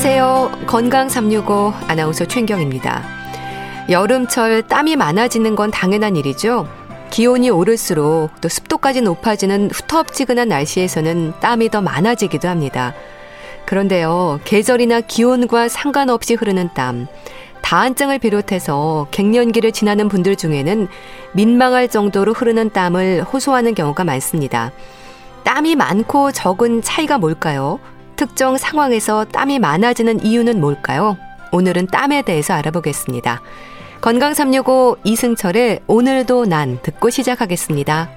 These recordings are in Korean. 안녕하세요. 건강365 아나운서 최인경입니다. 여름철 땀이 많아지는 건 당연한 일이죠. 기온이 오를수록 또 습도까지 높아지는 후텁지근한 날씨에서는 땀이 더 많아지기도 합니다. 그런데요, 계절이나 기온과 상관없이 흐르는 땀, 다한증을 비롯해서 갱년기를 지나는 분들 중에는 민망할 정도로 흐르는 땀을 호소하는 경우가 많습니다. 땀이 많고 적은 차이가 뭘까요? 특정 상황에서 땀이 많아지는 이유는 뭘까요? 오늘은 땀에 대해서 알아보겠습니다. 건강365 이승철의 오늘도 난 듣고 시작하겠습니다.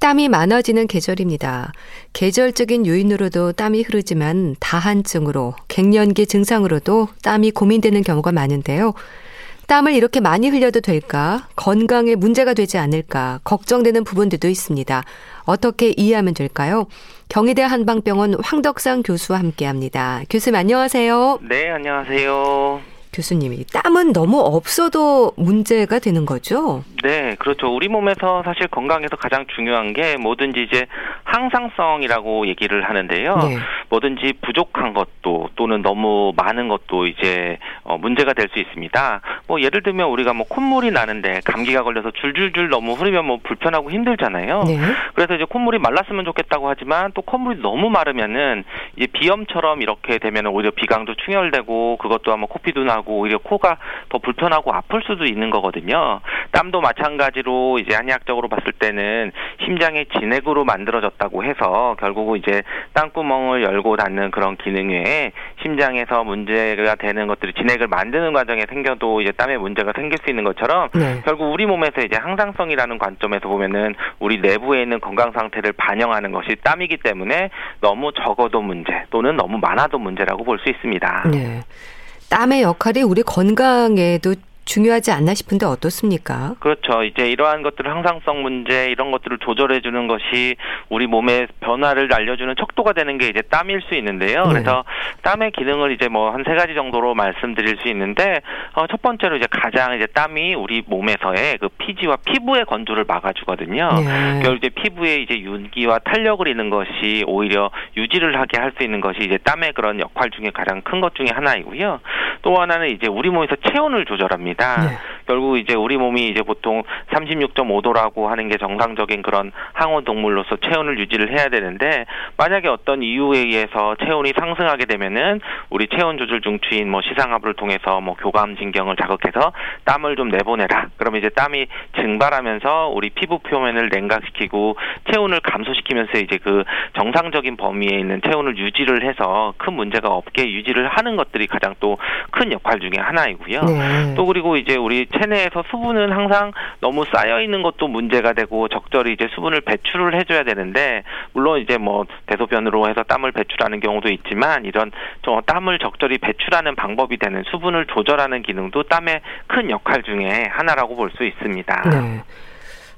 땀이 많아지는 계절입니다. 계절적인 요인으로도 땀이 흐르지만 다한증으로, 갱년기 증상으로도 땀이 고민되는 경우가 많은데요. 땀을 이렇게 많이 흘려도 될까? 건강에 문제가 되지 않을까? 걱정되는 부분들도 있습니다. 어떻게 이해하면 될까요? 경희대 한방병원 황덕상 교수와 함께합니다. 교수님 안녕하세요. 네, 안녕하세요. 교수님이 땀은 너무 없어도 문제가 되는 거죠? 네, 그렇죠. 우리 몸에서 사실 건강에서 가장 중요한 게 뭐든지 이제 항상성이라고 얘기를 하는데요. 네. 뭐든지 부족한 것도 또는 너무 많은 것도 이제 문제가 될 수 있습니다. 뭐 예를 들면 우리가 뭐 콧물이 나는데 감기가 걸려서 줄줄줄 너무 흐르면 뭐 불편하고 힘들잖아요. 네. 그래서 이제 콧물이 말랐으면 좋겠다고 하지만 또 콧물이 너무 마르면은 이제 비염처럼 이렇게 되면 오히려 비강도 충혈되고 그것 또한 뭐 코피도 나고 오히려 코가 더 불편하고 아플 수도 있는 거거든요. 땀도 마찬가지로 이제 한의학적으로 봤을 때는 심장의 진액으로 만들어졌다고 해서 결국은 이제 땀구멍을 열고 닫는 그런 기능 외에 심장에서 문제가 되는 것들이 진액을 만드는 과정에 생겨도 이제 땀에 문제가 생길 수 있는 것처럼 네. 결국 우리 몸에서 이제 항상성이라는 관점에서 보면은 우리 내부에 있는 건강 상태를 반영하는 것이 땀이기 때문에 너무 적어도 문제 또는 너무 많아도 문제라고 볼 수 있습니다. 네. 땀의 역할이 우리 건강에도 중요하지 않나 싶은데 어떻습니까? 그렇죠. 이제 이러한 것들 항상성 문제 이런 것들을 조절해 주는 것이 우리 몸의 변화를 알려주는 척도가 되는 게 이제 땀일 수 있는데요. 네. 그래서 땀의 기능을 이제 뭐 한 세 가지 정도로 말씀드릴 수 있는데 첫 번째로 이제 가장 이제 땀이 우리 몸에서의 그 피지와 피부의 건조를 막아주거든요. 네. 결국 이제 피부에 이제 윤기와 탄력을 있는 것이 오히려 유지를 하게 할 수 있는 것이 이제 땀의 그런 역할 중에 가장 큰 것 중에 하나이고요. 또 하나는 이제 우리 몸에서 체온을 조절합니다. 네. 결국 이제 우리 몸이 이제 보통 36.5도라고 하는 게 정상적인 그런 항온 동물로서 체온을 유지를 해야 되는데 만약에 어떤 이유에 의해서 체온이 상승하게 되면은 우리 체온 조절 중추인 뭐 시상하부를 통해서 뭐 교감신경을 자극해서 땀을 좀 내보내라. 그러면 이제 땀이 증발하면서 우리 피부 표면을 냉각시키고 체온을 감소시키면서 이제 그 정상적인 범위에 있는 체온을 유지를 해서 큰 문제가 없게 유지를 하는 것들이 가장 또 큰 역할 중에 하나이고요. 네. 또 그리고 이제 우리 체내에서 수분은 항상 너무 쌓여있는 것도 문제가 되고 적절히 이제 수분을 배출을 해줘야 되는데 물론 이제 뭐 대소변으로 해서 땀을 배출하는 경우도 있지만 이런 땀을 적절히 배출하는 방법이 되는 수분을 조절하는 기능도 땀의 큰 역할 중에 하나라고 볼 수 있습니다. 네.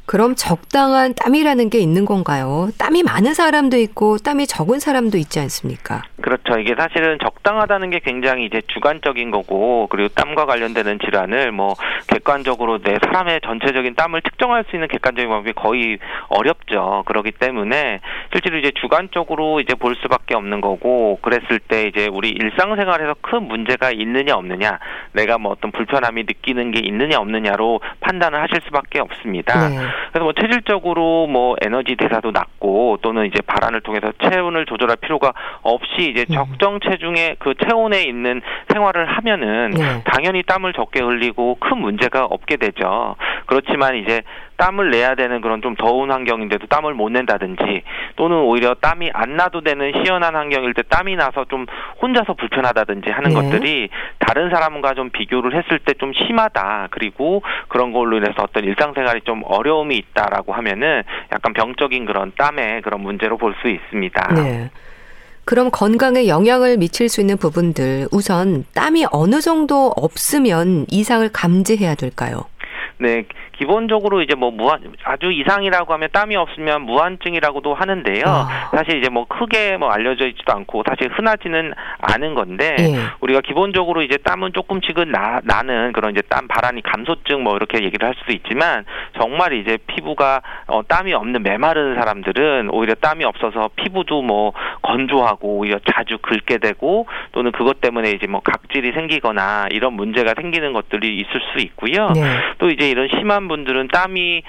그럼 적당한 땀이라는 게 있는 건가요? 땀이 많은 사람도 있고 땀이 적은 사람도 있지 않습니까? 그렇죠. 이게 사실은 적당하다는 게 굉장히 이제 주관적인 거고 그리고 땀과 관련되는 질환을 뭐 객관적으로 내 사람의 전체적인 땀을 측정할 수 있는 객관적인 방법이 거의 어렵죠. 그렇기 때문에 실제로 이제 주관적으로 이제 볼 수밖에 없는 거고 그랬을 때 이제 우리 일상생활에서 큰 문제가 있느냐 없느냐 내가 뭐 어떤 불편함이 느끼는 게 있느냐 없느냐로 판단을 하실 수밖에 없습니다. 네. 그래서 뭐 체질적으로 뭐 에너지 대사도 낮고 또는 이제 발환을 통해서 체온을 조절할 필요가 없이 이제 적정 체중의 그 체온에 있는 생활을 하면은 당연히 땀을 적게 흘리고 큰 문제가 없게 되죠. 그렇지만 이제 땀을 내야 되는 그런 좀 더운 환경인데도 땀을 못 낸다든지 또는 오히려 땀이 안 나도 되는 시원한 환경일 때 땀이 나서 좀 혼자서 불편하다든지 하는 것들이 다른 사람과 좀 비교를 했을 때 좀 심하다. 그리고 그런 걸로 인해서 어떤 일상생활이 좀 어려움이 있다라고 하면은 약간 병적인 그런 땀의 그런 문제로 볼 수 있습니다. 네. 그럼 건강에 영향을 미칠 수 있는 부분들 우선 땀이 어느 정도 없으면 이상을 감지해야 될까요? 네. 기본적으로 이제 뭐 아주 이상이라고 하면 땀이 없으면 무한증이라고도 하는데요. 사실 이제 뭐 크게 뭐 알려져 있지도 않고 사실 흔하지는 않은 건데 우리가 기본적으로 이제 땀은 조금씩은 나는 그런 이제 땀 발한이 감소증 뭐 이렇게 얘기를 할 수도 있지만 정말 이제 피부가 땀이 없는 메마른 사람들은 오히려 땀이 없어서 피부도 뭐 건조하고 오히려 자주 긁게 되고 또는 그것 때문에 이제 뭐 각질이 생기거나 이런 문제가 생기는 것들이 있을 수 있고요. 네. 또 이제 이런 심한 분들은 땀이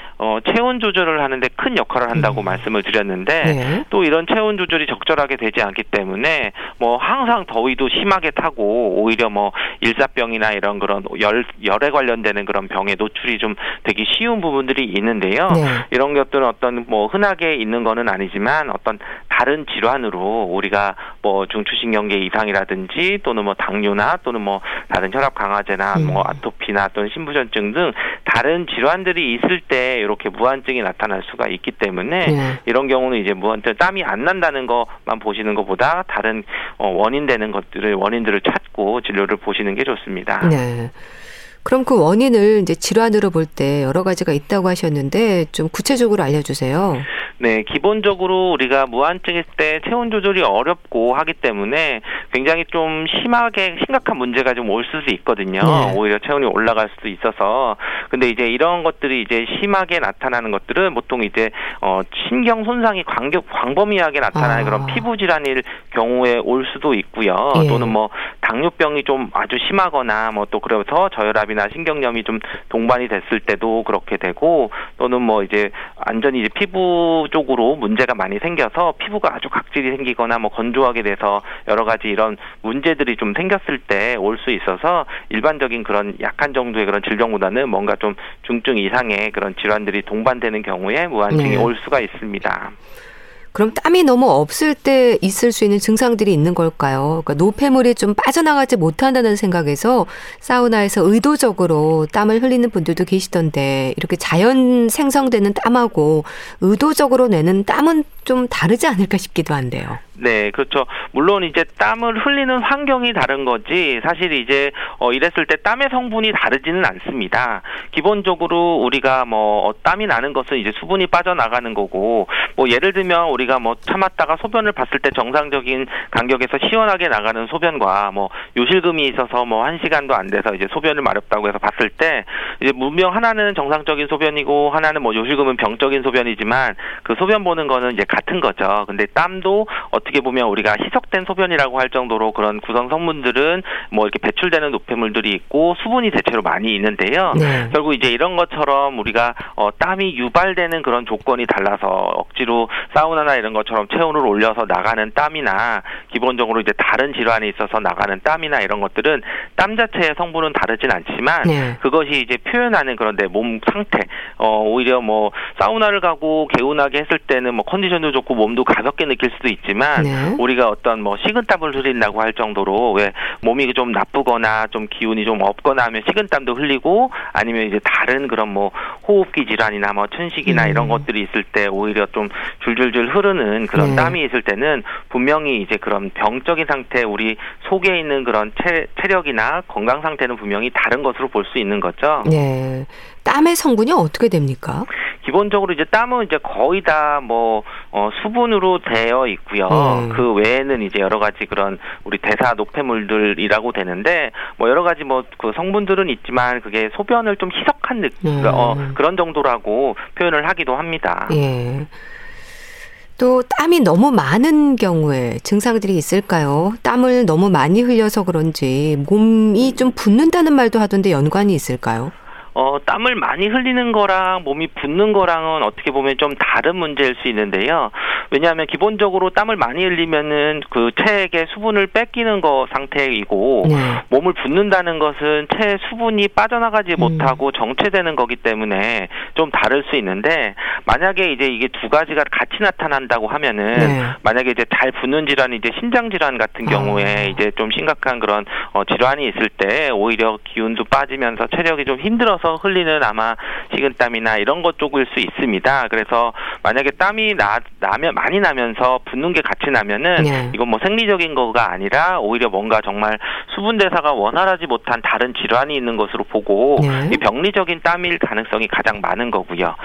체온 조절을 하는데 큰 역할을 한다고 말씀을 드렸는데 또 이런 체온 조절이 적절하게 되지 않기 때문에 뭐 항상 더위도 심하게 타고 오히려 뭐 일사병이나 이런 그런 열에 관련되는 그런 병에 노출이 좀 되기 쉬운 부분들이 있는데요. 이런 것들은 어떤 뭐 흔하게 있는 거는 아니지만 어떤 다른 질환으로 우리가 뭐 중추신경계 이상이라든지 또는 뭐 당뇨나 또는 뭐 다른 혈압 강화제나 뭐 아토피나 또는 심부전증 등 다른 질환들이 있을 때 이렇게 무한증이 나타날 수가 있기 때문에 이런 경우는 이제 무한증 땀이 안 난다는 것만 보시는 것보다 다른 원인되는 것들을 원인들을 찾고 진료를 보시는 게 좋습니다. 네. 그럼 그 원인을 이제 질환으로 볼 때 여러 가지가 있다고 하셨는데 좀 구체적으로 알려주세요. 네, 기본적으로 우리가 무한증일 때 체온 조절이 어렵고 하기 때문에 굉장히 좀 심하게 심각한 문제가 좀 올 수도 있거든요. 오히려 체온이 올라갈 수도 있어서. 근데 이제 이런 것들이 이제 심하게 나타나는 것들은 보통 이제 신경 손상이 광범위하게 나타나는 그런 피부 질환일 경우에 올 수도 있고요. 또는 뭐 당뇨병이 좀 아주 심하거나 뭐 또 그래서 저혈압이나 신경염이 좀 동반이 됐을 때도 그렇게 되고 또는 뭐 이제 완전히 이제 피부 쪽으로 문제가 많이 생겨서 피부가 아주 각질이 생기거나 뭐 건조하게 돼서 여러 가지 이런 문제들이 좀 생겼을 때 올 수 있어서 일반적인 그런 약한 정도의 그런 질병보다는 뭔가 좀 중증 이상의 그런 질환들이 동반되는 경우에 무한증이 올 수가 있습니다. 그럼 땀이 너무 없을 때 있을 수 있는 증상들이 있는 걸까요? 그러니까 노폐물이 좀 빠져나가지 못한다는 생각에서 사우나에서 의도적으로 땀을 흘리는 분들도 계시던데 이렇게 자연 생성되는 땀하고 의도적으로 내는 땀은 좀 다르지 않을까 싶기도 한데요. 네, 그렇죠. 물론 이제 땀을 흘리는 환경이 다른 거지 사실 이제 이랬을 때 땀의 성분이 다르지는 않습니다. 기본적으로 우리가 뭐 땀이 나는 것은 이제 수분이 빠져나가는 거고 뭐 예를 들면 우리가 뭐 참았다가 소변을 봤을 때 정상적인 간격에서 시원하게 나가는 소변과 뭐 요실금이 있어서 뭐 1시간도 안 돼서 이제 소변을 마렵다고 해서 봤을 때 이제 분명 하나는 정상적인 소변이고 하나는 뭐 요실금은 병적인 소변이지만 그 소변 보는 거는 이제 같은 거죠. 근데 땀도 어떻게 보면 우리가 희석된 소변이라고 할 정도로 그런 구성 성분들은 뭐 이렇게 배출되는 노폐물들이 있고 수분이 대체로 많이 있는데요. 결국 이제 이런 것처럼 우리가 땀이 유발되는 그런 조건이 달라서 억지로 사우나나 이런 것처럼 체온을 올려서 나가는 땀이나 기본적으로 이제 다른 질환이 있어서 나가는 땀이나 이런 것들은 땀 자체의 성분은 다르진 않지만 그것이 이제 표현하는 그런 내 몸 상태 오히려 뭐 사우나를 가고 개운하게 했을 때는 뭐 컨디션도 좋고 몸도 가볍게 느낄 수도 있지만 우리가 어떤 뭐 식은땀을 흘린다고 할 정도로 왜 몸이 좀 나쁘거나 좀 기운이 좀 없거나 하면 식은땀도 흘리고 아니면 이제 다른 그런 뭐 호흡기 질환이나 뭐 천식이나 이런 것들이 있을 때 오히려 좀 줄줄줄 흐르는 그런 땀이 있을 때는 분명히 이제 그런 병적인 상태 우리 속에 있는 그런 체력이나 건강 상태는 분명히 다른 것으로 볼 수 있는 거죠. 네. 땀의 성분이 어떻게 됩니까? 기본적으로 이제 땀은 이제 거의 다 뭐 수분으로 되어 있고요. 그 외에는 이제 여러 가지 그런 우리 대사 노폐물들이라고 되는데 뭐 여러 가지 뭐 그 성분들은 있지만 그게 소변을 좀 희석한 느낌 그런 정도라고 표현을 하기도 합니다. 예. 또 땀이 너무 많은 경우에 증상들이 있을까요? 땀을 너무 많이 흘려서 그런지 몸이 좀 붓는다는 말도 하던데 연관이 있을까요? 땀을 많이 흘리는 거랑 몸이 붓는 거랑은 어떻게 보면 좀 다른 문제일 수 있는데요. 왜냐하면 기본적으로 땀을 많이 흘리면은 그 체액의 수분을 뺏기는 거 상태이고 몸을 붓는다는 것은 체의 수분이 빠져나가지 못하고 정체되는 거기 때문에 좀 다를 수 있는데 만약에 이제 이게 두 가지가 같이 나타난다고 하면은 만약에 이제 잘 붓는 질환이 이제 신장 질환 같은 경우에 이제 좀 심각한 그런 질환이 있을 때 오히려 기운도 빠지면서 체력이 좀 힘들어서 흘리면서 흘리는 아마 식은땀이나 이런 것 쪽일 수 있습니다. 그래서 만약에 땀이 나면 많이 나면서 붓는 게 같이 나면은 네. 이건 뭐 생리적인 거가 아니라 오히려 뭔가 정말 수분 대사가 원활하지 못한 다른 질환이 있는 것으로 보고 네. 이 병리적인 땀일 가능성이 가장 많은 거고요.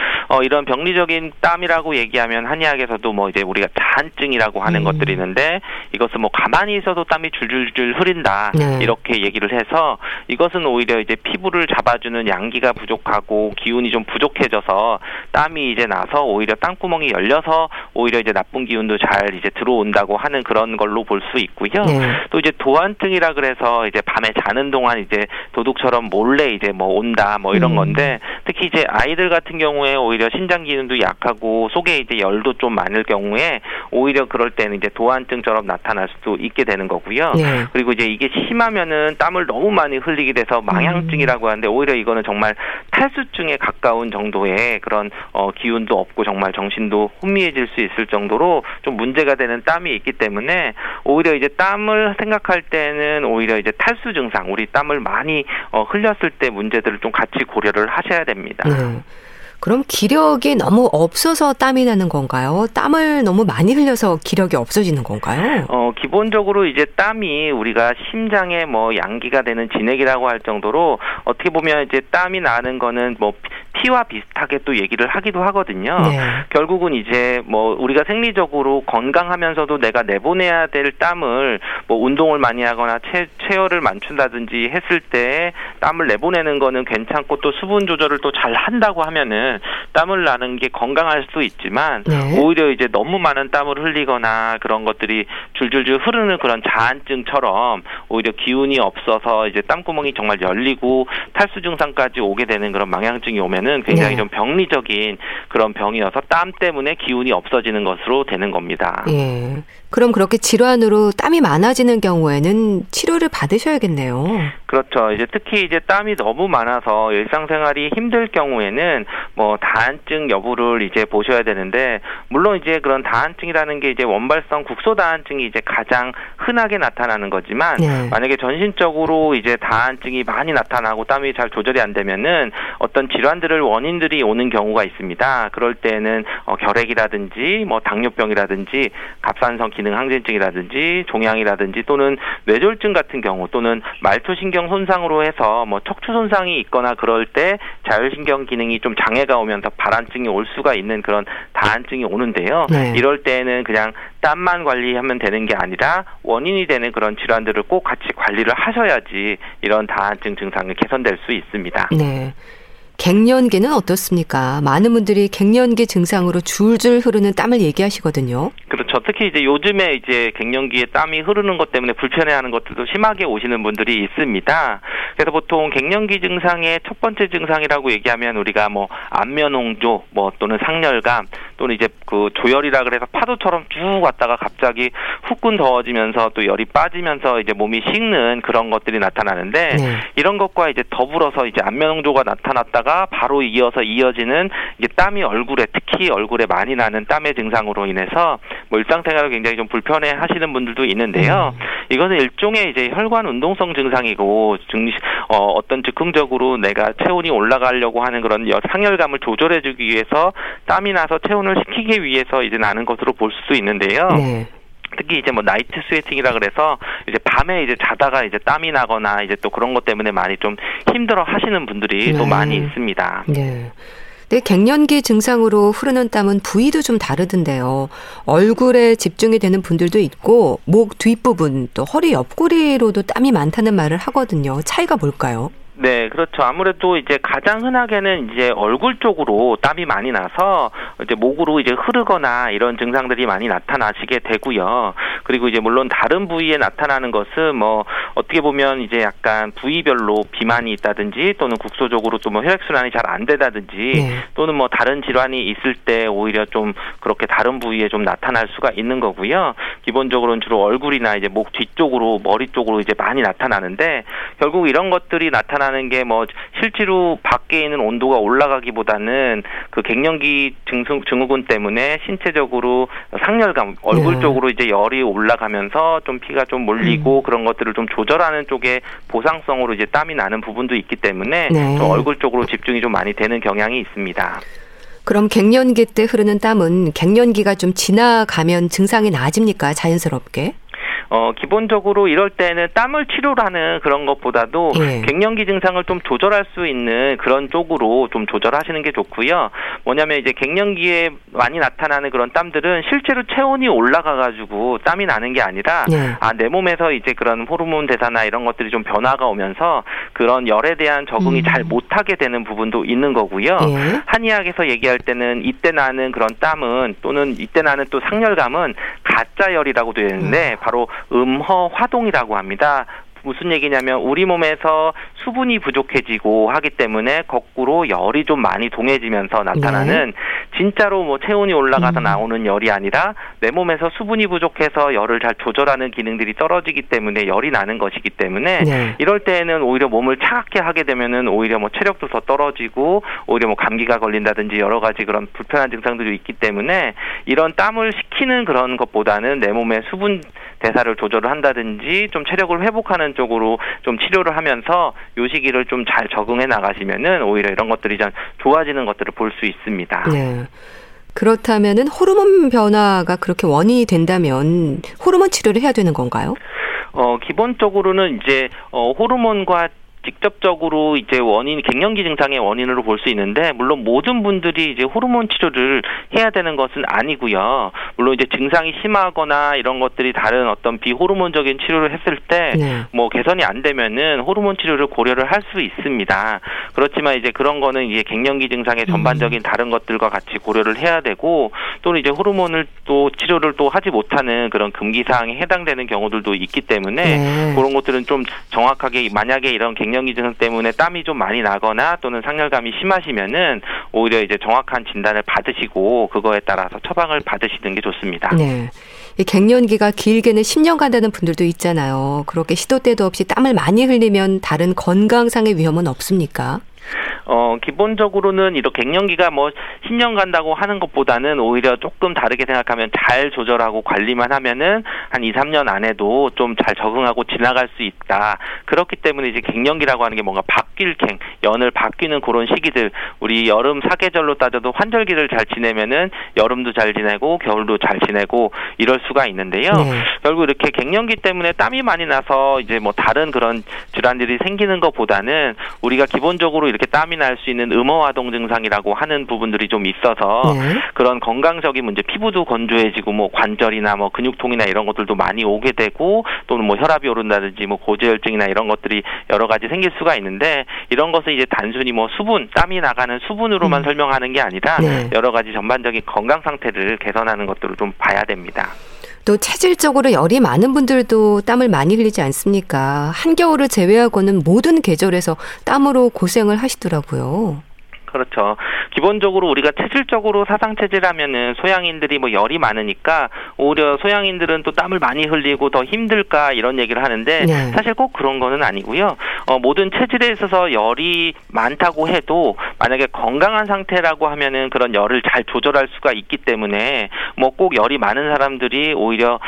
이런 병리적인 땀이라고 얘기하면 한의학에서도 뭐 이제 우리가 다한증이라고 하는 것들이 있는데 이것은 뭐 가만히 있어도 땀이 줄줄줄 흐른다 네. 이렇게 얘기를 해서 이것은 오히려 이제 피부를 잡아주는 양기가 부족하고 기운이 좀 부족해져서 땀이 이제 나서 오히려 땀구멍이 열려서 오히려 이제 나쁜 기운도 잘 이제 들어온다고 하는 그런 걸로 볼 수 있고요. 네. 또 이제 도한증이라 그래서 이제 밤에 자는 동안 이제 도둑처럼 몰래 이제 뭐 온다 뭐 이런 건데 특히 이제 아이들 같은 경우에 오히려 신장 기운도 약하고 속에 이제 열도 좀 많을 경우에 오히려 그럴 때는 이제 도한증처럼 나타날 수도 있게 되는 거고요. 네. 그리고 이제 이게 심하면은 땀을 너무 많이 흘리게 돼서 망향증이라고 하는데 오히려 이거는 정말 탈수증에 가까운 정도의 그런 기운도 없고 정말 정신도 혼미해질 수 있을 정도로 좀 문제가 되는 땀이 있기 때문에 오히려 이제 땀을 생각할 때는 오히려 이제 탈수 증상, 우리 땀을 많이 흘렸을 때 문제들을 좀 같이 고려를 하셔야 됩니다. 그럼 기력이 너무 없어서 땀이 나는 건가요? 땀을 너무 많이 흘려서 기력이 없어지는 건가요? 기본적으로 이제 땀이 우리가 심장의 뭐 양기가 되는 진액이라고 할 정도로 어떻게 보면 이제 땀이 나는 거는 뭐 피와 비슷하게 또 얘기를 하기도 하거든요. 네. 결국은 이제 뭐 우리가 생리적으로 건강하면서도 내가 내보내야 될 땀을 뭐 운동을 많이 하거나 체열을 맞춘다든지 했을 때 땀을 내보내는 거는 괜찮고 또 수분 조절을 또 잘 한다고 하면은 땀을 나는 게 건강할 수도 있지만 네. 오히려 이제 너무 많은 땀을 흘리거나 그런 것들이 줄줄줄 흐르는 그런 자한증처럼 오히려 기운이 없어서 이제 땀구멍이 정말 열리고 탈수 증상까지 오게 되는 그런 망향증이 오면 굉장히 네. 좀 병리적인 그런 병이어서 땀 때문에 기운이 없어지는 것으로 되는 겁니다. 예. 그럼 그렇게 질환으로 땀이 많아지는 경우에는 치료를 받으셔야겠네요. 그렇죠. 이제 특히 이제 땀이 너무 많아서 일상생활이 힘들 경우에는 뭐 다한증 여부를 이제 보셔야 되는데 물론 이제 그런 다한증이라는 게 이제 원발성 국소다한증이 이제 가장 흔하게 나타나는 거지만 네. 만약에 전신적으로 이제 다한증이 많이 나타나고 땀이 잘 조절이 안 되면은 어떤 질환들 원인들이 오는 경우가 있습니다. 그럴 때는 결핵이라든지 뭐 당뇨병이라든지 갑상선 기능 항진증이라든지 종양이라든지 또는 뇌졸중 같은 경우 또는 말초신경 손상으로 해서 뭐 척추 손상이 있거나 그럴 때 자율신경 기능이 좀 장애가 오면서 발한증이 올 수가 있는 그런 다한증이 오는데요. 네. 이럴 때는 그냥 땀만 관리하면 되는 게 아니라 원인이 되는 그런 질환들을 꼭 같이 관리를 하셔야지 이런 다한증 증상이 개선될 수 있습니다. 네. 갱년기는 어떻습니까? 많은 분들이 갱년기 증상으로 줄줄 흐르는 땀을 얘기하시거든요. 그렇죠. 특히 이제 요즘에 이제 갱년기에 땀이 흐르는 것 때문에 불편해하는 것들도 심하게 오시는 분들이 있습니다. 그래서 보통 갱년기 증상의 첫 번째 증상이라고 얘기하면 우리가 뭐 안면홍조, 뭐 또는 상열감, 또는 이제 그 조열이라 그래서 파도처럼 쭉 왔다가 갑자기 후끈 더워지면서 또 열이 빠지면서 이제 몸이 식는 그런 것들이 나타나는데 네. 이런 것과 이제 더불어서 이제 안면홍조가 나타났다가 바로 이어지는 이게 땀이 얼굴에 특히 얼굴에 많이 나는 땀의 증상으로 인해서 뭐 일상생활을 굉장히 좀 불편해 하시는 분들도 있는데요. 이거는 일종의 이제 혈관 운동성 증상이고 어떤 즉흥적으로 내가 체온이 올라가려고 하는 그런 상열감을 조절해주기 위해서 땀이 나서 체온을 식히기 위해서 이제 나는 것으로 볼 수도 있는데요. 네. 특히 이제 뭐 나이트 스웨팅이라 그래서 이제 밤에 이제 자다가 이제 땀이 나거나 이제 또 그런 것 때문에 많이 좀 힘들어 하시는 분들이 네. 또 많이 있습니다. 네. 근데 갱년기 증상으로 흐르는 땀은 부위도 좀 다르던데요. 얼굴에 집중이 되는 분들도 있고 목 뒷부분 또 허리 옆구리로도 땀이 많다는 말을 하거든요. 차이가 뭘까요? 네, 그렇죠. 아무래도 이제 가장 흔하게는 이제 얼굴 쪽으로 땀이 많이 나서 이제 목으로 이제 흐르거나 이런 증상들이 많이 나타나시게 되고요. 그리고 이제 물론 다른 부위에 나타나는 것은 뭐 어떻게 보면 이제 약간 부위별로 비만이 있다든지 또는 국소적으로 또 뭐 혈액순환이 잘 안 되다든지 네. 또는 뭐 다른 질환이 있을 때 오히려 좀 그렇게 다른 부위에 좀 나타날 수가 있는 거고요. 기본적으로는 주로 얼굴이나 이제 목 뒤쪽으로 머리 쪽으로 이제 많이 나타나는데 결국 이런 것들이 나타나 올라가는 게 뭐 실제로 밖에 있는 온도가 올라가기보다는 그 갱년기 증후군 때문에 신체적으로 상열감, 얼굴 네. 쪽으로 이제 열이 올라가면서 좀 피가 좀 몰리고 그런 것들을 좀 조절하는 쪽에 보상성으로 이제 땀이 나는 부분도 있기 때문에 네. 좀 얼굴 쪽으로 집중이 좀 많이 되는 경향이 있습니다. 그럼 갱년기 때 흐르는 땀은 갱년기가 좀 지나가면 증상이 나아집니까? 자연스럽게? 기본적으로 이럴 때는 땀을 치료하는 그런 것보다도 예. 갱년기 증상을 좀 조절할 수 있는 그런 쪽으로 좀 조절하시는 게 좋고요. 뭐냐면 이제 갱년기에 많이 나타나는 그런 땀들은 실제로 체온이 올라가가지고 땀이 나는 게 아니라 예. 아, 내 몸에서 이제 그런 호르몬 대사나 이런 것들이 좀 변화가 오면서 그런 열에 대한 적응이 잘 못하게 되는 부분도 있는 거고요. 예. 한의학에서 얘기할 때는 이때 나는 그런 땀은 또는 이때 나는 또 상열감은 가짜열이라고도 되는데 바로 음허화동이라고 합니다. 무슨 얘기냐면 우리 몸에서 수분이 부족해지고 하기 때문에 거꾸로 열이 좀 많이 동해지면서 나타나는 네. 진짜로 뭐 체온이 올라가서 나오는 열이 아니라 내 몸에서 수분이 부족해서 열을 잘 조절하는 기능들이 떨어지기 때문에 열이 나는 것이기 때문에 네. 이럴 때에는 오히려 몸을 차갑게 하게 되면은 오히려 뭐 체력도 더 떨어지고 오히려 뭐 감기가 걸린다든지 여러 가지 그런 불편한 증상들이 있기 때문에 이런 땀을 식히는 그런 것보다는 내 몸의 수분 대사를 조절을 한다든지 좀 체력을 회복하는 쪽으로 좀 치료를 하면서 요 시기를 좀 잘 적응해 나가시면은 오히려 이런 것들이 좀 좋아지는 것들을 볼 수 있습니다. 네. 그렇다면은 호르몬 변화가 그렇게 원인이 된다면 호르몬 치료를 해야 되는 건가요? 기본적으로는 이제 호르몬과 직접적으로 이제 원인 갱년기 증상의 원인으로 볼 수 있는데 물론 모든 분들이 이제 호르몬 치료를 해야 되는 것은 아니고요. 물론 이제 증상이 심하거나 이런 것들이 다른 어떤 비호르몬적인 치료를 했을 때 뭐 개선이 안 되면은 호르몬 치료를 고려를 할 수 있습니다. 그렇지만 이제 그런 거는 이제 갱년기 증상의 전반적인 다른 것들과 같이 고려를 해야 되고 또는 이제 호르몬을 또 치료를 또 하지 못하는 그런 금기 사항에 해당되는 경우들도 있기 때문에 그런 것들은 좀 정확하게 만약에 이런 갱년기 증상 때문에 땀이 좀 많이 나거나 또는 상열감이 심하시면은 오히려 이제 정확한 진단을 받으시고 그거에 따라서 처방을 받으시는 게 좋습니다. 네. 이 갱년기가 길게는 10년 간다는 분들도 있잖아요. 그렇게 시도 때도 없이 땀을 많이 흘리면 다른 건강상의 위험은 없습니까? 기본적으로는 이렇게 갱년기가 뭐 10년 간다고 하는 것보다는 오히려 조금 다르게 생각하면 잘 조절하고 관리만 하면은 한 2, 3년 안에도 좀 잘 적응하고 지나갈 수 있다. 그렇기 때문에 이제 갱년기라고 하는 게 뭔가 바뀔 갱, 연을 바뀌는 그런 시기들, 우리 여름 사계절로 따져도 환절기를 잘 지내면은 여름도 잘 지내고 겨울도 잘 지내고 이럴 수가 있는데요. 결국 이렇게 갱년기 때문에 땀이 많이 나서 이제 뭐 다른 그런 질환들이 생기는 것보다는 우리가 기본적으로 이렇게 땀이 날 수 있는 음허화동 증상이라고 하는 부분들이 좀 있어서 그런 건강적인 문제, 피부도 건조해지고 뭐 관절이나 뭐 근육통이나 이런 것들도 많이 오게 되고 또는 뭐 혈압이 오른다든지 뭐 고지혈증이나 이런 것들이 여러 가지 생길 수가 있는데 이런 것은 이제 단순히 뭐 수분, 땀이 나가는 수분으로만 설명하는 게 아니라 여러 가지 전반적인 건강 상태를 개선하는 것들을 좀 봐야 됩니다. 또 체질적으로 열이 많은 분들도 땀을 많이 흘리지 않습니까? 한겨울을 제외하고는 모든 계절에서 땀으로 고생을 하시더라고요. 그렇죠. 기본적으로 우리가 체질적으로 사상체질하면은 소양인들이 뭐 열이 많으니까 오히려 소양인들은 또 땀을 많이 흘리고 더 힘들까 이런 얘기를 하는데 사실 꼭 그런 거는 아니고요. 모든 체질에 있어서 열이 많다고 해도 만약에 건강한 상태라고 하면은 그런 열을 잘 조절할 수가 있기 때문에 뭐 꼭 열이 많은 사람들이 오히려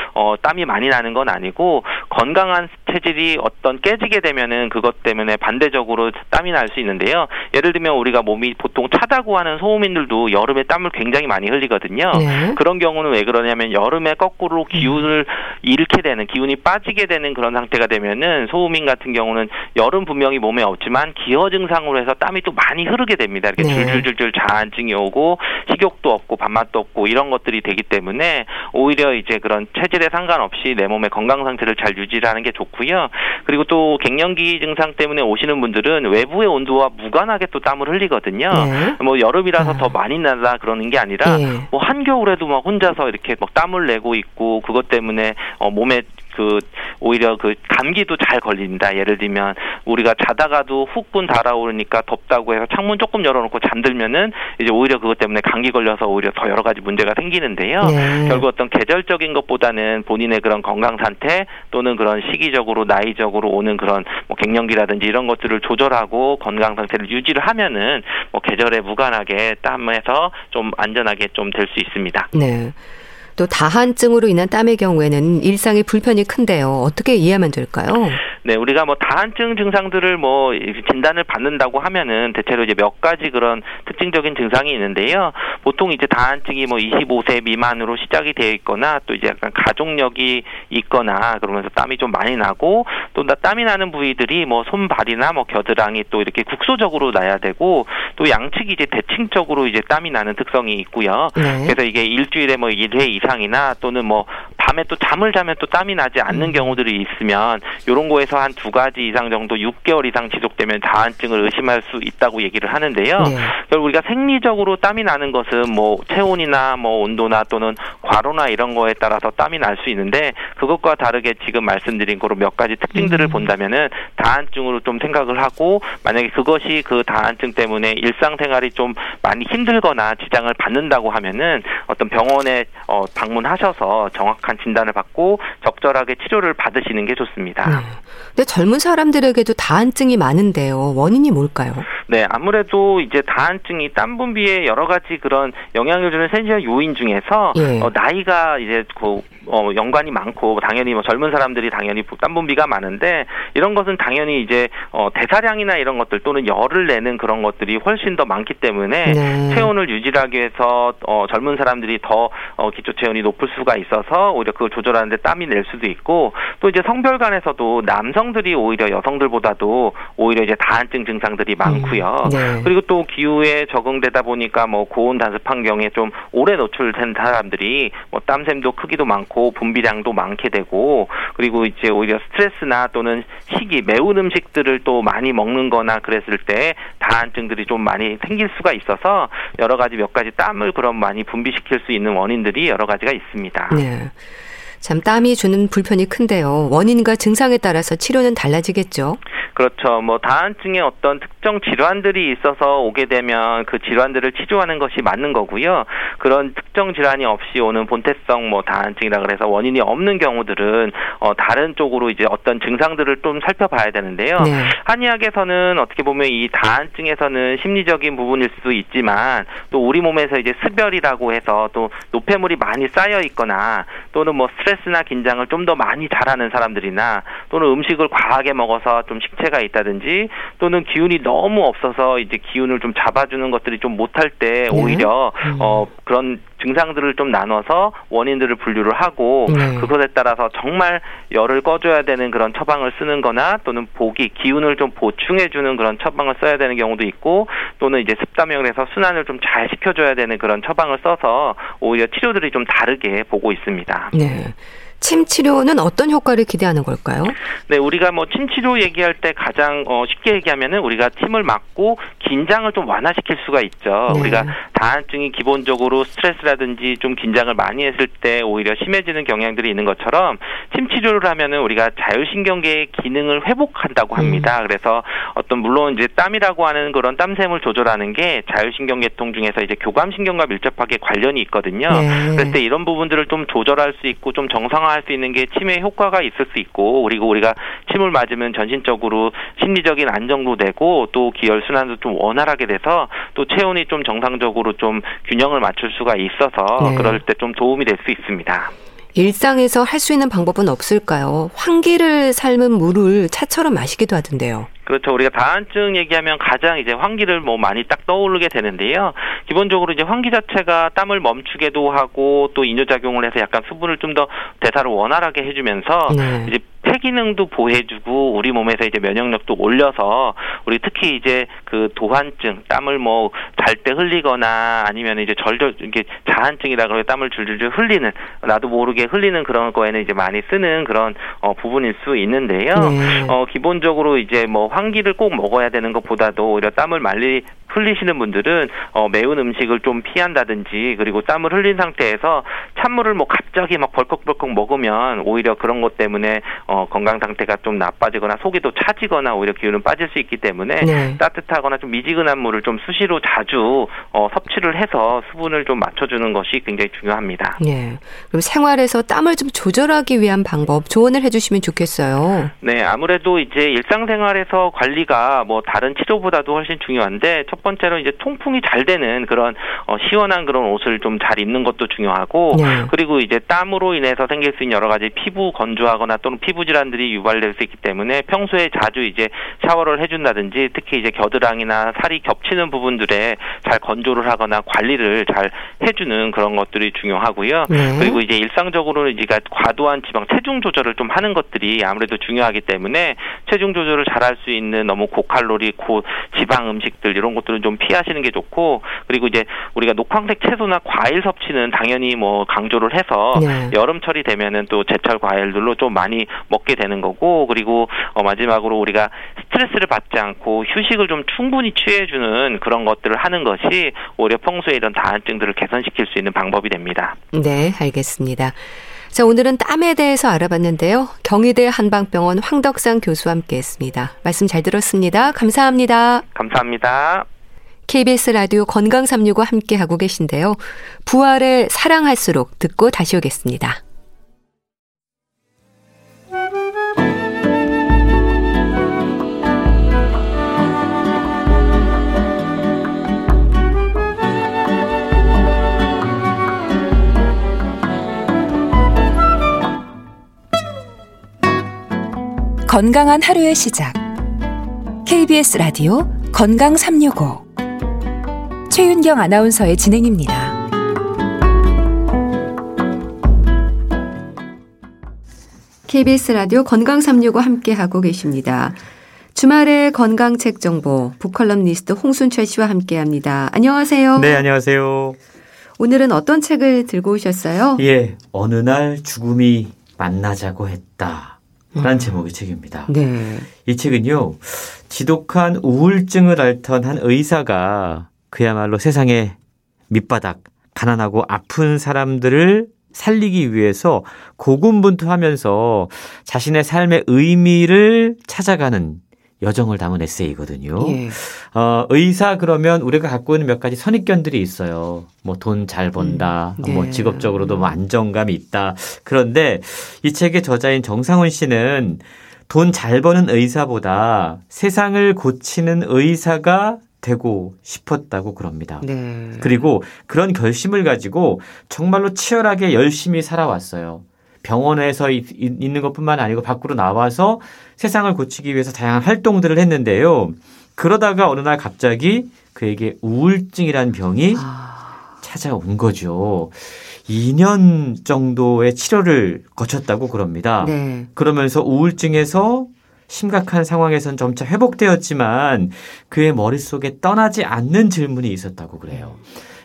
땀이 많이 나는 건 아니고 건강한 체질이 어떤 깨지게 되면은 그것 때문에 반대적으로 땀이 날 수 있는데요. 예를 들면 우리가 몸이 보통 차다고 하는 소음인들도 여름에 땀을 굉장히 많이 흘리거든요. 그런 경우는 왜 그러냐면 여름에 거꾸로 기운을 잃게 되는 기운이 빠지게 되는 그런 상태가 되면은 소음인 같은 경우는 열은 분명히 몸에 없지만 기허 증상으로 해서 땀이 또 많이 흐르게 됩니다. 이렇게 줄줄줄줄 자한증이 오고 식욕도 없고 밥맛도 없고 이런 것들이 되기 때문에 오히려 이제 그런 체질에 상관없이 내 몸의 건강 상태를 잘 유지하는 게 좋고요. 그리고 또 갱년기 증상 때문에 오시는 분들은 외부의 온도와 무관하게 또 땀을 흘리거든요. 뭐 여름이라서 더 많이 나다 그러는 게 아니라 뭐 한겨울에도 막 혼자서 이렇게 막 땀을 내고 있고 그것 때문에 몸에 그 오히려 그 감기도 잘 걸린다. 예를 들면 우리가 자다가도 후끈 달아오르니까 덥다고 해서 창문 조금 열어놓고 잠들면은 이제 오히려 그것 때문에 감기 걸려서 오히려 더 여러 가지 문제가 생기는데요. 네. 결국 어떤 계절적인 것보다는 본인의 그런 건강 상태 또는 그런 시기적으로 나이적으로 오는 그런 뭐 갱년기라든지 이런 것들을 조절하고 건강 상태를 유지를 하면은 뭐 계절에 무관하게 땀에서 좀 안전하게 좀 될 수 있습니다. 네. 또 다한증으로 인한 땀의 경우에는 일상의 불편이 큰데요. 어떻게 이해하면 될까요? 네, 우리가 뭐 다한증 증상들을 뭐 진단을 받는다고 하면은 대체로 이제 몇 가지 그런 특징적인 증상이 있는데요. 보통 이제 다한증이 뭐 25세 미만으로 시작이 되어 있거나 또 이제 약간 가족력이 있거나 그러면서 땀이 좀 많이 나고 또 땀이 나는 부위들이 뭐 손발이나 뭐 겨드랑이 또 이렇게 국소적으로 나야 되고 또 양측이 이제 대칭적으로 이제 땀이 나는 특성이 있고요. 네. 그래서 이게 일주일에 뭐 1회 이상이나 또는 뭐 밤에 또 잠을 자면 또 땀이 나지 않는 경우들이 있으면 이런 거에서 한 2가지 이상 정도 6개월 이상 지속되면 다한증을 의심할 수 있다고 얘기를 하는데요. 네. 결국 우리가 생리적으로 땀이 나는 것은 뭐 체온이나 뭐 온도나 또는 과로나 이런 거에 따라서 땀이 날 수 있는데 그것과 다르게 지금 말씀드린 그런 몇 가지 특징들을 본다면은 다한증으로 좀 생각을 하고 만약에 그것이 그 다한증 때문에 일상생활이 좀 많이 힘들거나 지장을 받는다고 하면은 어떤 병원에 방문하셔서 정확한 진단을 받고 적절하게 치료를 받으시는 게 좋습니다. 네. 근데 젊은 사람들에게도 다한증이 많은데요. 원인이 뭘까요? 네, 아무래도 이제 다한증이 땀 분비에 여러 가지 그런 영향을 주는 센시한 요인 중에서 예. 나이가 이제 연관이 많고 당연히 뭐 젊은 사람들이 당연히 땀 분비가 많은데 이런 것은 당연히 이제 대사량이나 이런 것들 또는 열을 내는 그런 것들이 훨씬 더 많기 때문에 네. 체온을 유지하기 위해서 젊은 사람들이 더 기초 체온이 높을 수가 있어서 오히려 그걸 조절하는데 땀이 낼 수도 있고 또 이제 성별 간에서도 남성들이 오히려 여성들보다도 오히려 이제 다한증 증상들이 많고요. 네. 그리고 또 기후에 적응되다 보니까 뭐 고온 단습 환경에 좀 오래 노출된 사람들이 뭐 땀샘도 크기도 많고 분비량도 많게 되고 그리고 이제 오히려 스트레스나 또는 식이 매운 음식들을 또 많이 먹는 거나 그랬을 때 다한증들이 좀 많이 생길 수가 있어서 여러 가지 몇 가지 땀을 그럼 많이 분비시킬 수 있는 원인들이 여러 가지가 있습니다. 네. 참 땀이 주는 불편이 큰데요. 원인과 증상에 따라서 치료는 달라지겠죠. 그렇죠. 뭐 다한증의 어떤 특정 질환들이 있어서 오게 되면 그 질환들을 치료하는 것이 맞는 거고요. 그런 특정 질환이 없이 오는 본태성 뭐 다한증이라 그래서 원인이 없는 경우들은 다른 쪽으로 이제 어떤 증상들을 좀 살펴봐야 되는데요. 네. 한의학에서는 어떻게 보면 이 다한증에서는 심리적인 부분일 수도 있지만 또 우리 몸에서 이제 습열이라고 해서 또 노폐물이 많이 쌓여 있거나 또는 뭐 스트레스나 긴장을 좀 더 많이 잘하는 사람들이나 또는 음식을 과하게 먹어서 좀 식체가 있다든지 또는 기운이 너무 없어서 이제 기운을 좀 잡아주는 것들이 좀 못할 때 오히려 그런 증상들을 좀 나눠서 원인들을 분류를 하고 그것에 따라서 정말 열을 꺼줘야 되는 그런 처방을 쓰는 거나 또는 복이 기운을 좀 보충해주는 그런 처방을 써야 되는 경우도 있고 또는 이제 습담용을 해서 순환을 좀 잘 시켜줘야 되는 그런 처방을 써서 오히려 치료들이 좀 다르게 보고 있습니다. 네. 침 치료는 어떤 효과를 기대하는 걸까요? 네, 우리가 뭐 침 치료 얘기할 때 가장 쉽게 얘기하면은 우리가 침을 막고 긴장을 좀 완화시킬 수가 있죠. 네. 우리가 다한증이 기본적으로 스트레스라든지 좀 긴장을 많이 했을 때 오히려 심해지는 경향들이 있는 것처럼 침 치료를 하면은 우리가 자율신경계의 기능을 회복한다고 합니다. 그래서 어떤 물론 이제 땀이라고 하는 그런 땀샘을 조절하는 게 자율신경계통 중에서 이제 교감신경과 밀접하게 관련이 있거든요. 네. 그럴 때 이런 부분들을 좀 조절할 수 있고 좀 정상화 할 수 있는 게 침의 효과가 있을 수 있고 그리고 우리가 침을 맞으면 전신적으로 심리적인 안정도 되고 또 기혈순환도 좀 원활하게 돼서 또 체온이 좀 정상적으로 좀 균형을 맞출 수가 있어서 네. 그럴 때 좀 도움이 될 수 있습니다. 일상에서 할 수 있는 방법은 없을까요? 환기를 삶은 물을 차처럼 마시기도 하던데요. 그렇죠. 우리가 다한증 얘기하면 가장 이제 환기를 뭐 많이 딱 떠오르게 되는데요. 기본적으로 이제 환기 자체가 땀을 멈추게도 하고 또 이뇨작용을 해서 약간 수분을 좀 더 대사를 원활하게 해주면서 네. 이제 폐 기능도 보호해주고 우리 몸에서 이제 면역력도 올려서 우리 특히 이제 그 도한증 땀을 뭐 잘 때 흘리거나 아니면 이제 이게 자한증이라고 해서 땀을 줄줄줄 흘리는 나도 모르게 흘리는 그런 거에는 이제 많이 쓰는 그런 부분일 수 있는데요. 네. 기본적으로 이제 뭐 환기를 꼭 먹어야 되는 것보다도 오히려 땀을 풀리시는 분들은 매운 음식을 좀 피한다든지, 그리고 땀을 흘린 상태에서 찬물을 뭐 갑자기 막 벌컥벌컥 먹으면 오히려 그런 것 때문에 건강 상태가 좀 나빠지거나 속이 또 차지거나 오히려 기운은 빠질 수 있기 때문에 네. 따뜻하거나 좀 미지근한 물을 좀 수시로 자주 섭취를 해서 수분을 좀 맞춰주는 것이 굉장히 중요합니다. 네. 그럼 생활에서 땀을 좀 조절하기 위한 방법 조언을 해주시면 좋겠어요. 네. 아무래도 이제 일상생활에서 관리가 뭐 다른 치료보다도 훨씬 중요한데, 첫 번째로 이제 통풍이 잘 되는 그런 시원한 그런 옷을 좀 잘 입는 것도 중요하고 네. 그리고 이제 땀으로 인해서 생길 수 있는 여러 가지 피부 건조하거나 또는 피부 질환들이 유발될 수 있기 때문에 평소에 자주 이제 샤워를 해준다든지, 특히 이제 겨드랑이나 살이 겹치는 부분들에 잘 건조를 하거나 관리를 잘 해주는 그런 것들이 중요하고요. 네. 그리고 이제 일상적으로는 이제 과도한 지방 체중 조절을 좀 하는 것들이 아무래도 중요하기 때문에 체중 조절을 잘할 수 있는 너무 고칼로리, 고지방 음식들 이런 것들은 좀 피하시는 게 좋고, 그리고 이제 우리가 녹황색 채소나 과일 섭취는 당연히 뭐 강조를 해서 네. 여름철이 되면은 또 제철 과일들로 좀 많이 먹게 되는 거고, 그리고 마지막으로 우리가 스트레스를 받지 않고 휴식을 좀 충분히 취해주는 그런 것들을 하는 것이 오히려 평소에 이런 다한증들을 개선시킬 수 있는 방법이 됩니다. 네, 알겠습니다. 자, 오늘은 땀에 대해서 알아봤는데요. 경희대 한방병원 황덕상 교수와 함께했습니다. 말씀 잘 들었습니다. 감사합니다. 감사합니다. KBS 라디오 건강365 함께하고 계신데요. 부활의 사랑할수록 듣고 다시 오겠습니다. 건강한 하루의 시작. KBS 라디오 건강365 최윤경 아나운서의 진행입니다. KBS 라디오 건강365 함께하고 계십니다. 주말에 건강책 정보 북컬럼니스트 홍순철 씨와 함께합니다. 안녕하세요. 네, 안녕하세요. 오늘은 어떤 책을 들고 오셨어요? 예, 어느 날 죽음이 만나자고 했다. 라는 제목의 책입니다. 네. 이 책은요, 지독한 우울증을 앓던 한 의사가 그야말로 세상의 밑바닥, 가난하고 아픈 사람들을 살리기 위해서 고군분투하면서 자신의 삶의 의미를 찾아가는 여정을 담은 에세이거든요. 예. 의사 그러면 우리가 갖고 있는 몇 가지 선입견들이 있어요. 뭐 돈 잘 번다, 네. 뭐 직업적으로도 뭐 안정감이 있다. 그런데 이 책의 저자인 정상훈 씨는 돈 잘 버는 의사보다 세상을 고치는 의사가 되고 싶었다고 그럽니다. 네. 그리고 그런 결심을 가지고 정말로 치열하게 열심히 살아왔어요. 병원에서 있는 것뿐만 아니고 밖으로 나와서 세상을 고치기 위해서 다양한 활동들을 했는데요. 그러다가 어느 날 갑자기 그에게 우울증이라는 병이 찾아온 거죠. 2년 정도의 치료를 거쳤다고 그럽니다. 네. 그러면서 우울증에서 심각한 상황에선 점차 회복되었지만 그의 머릿속에 떠나지 않는 질문이 있었다고 그래요.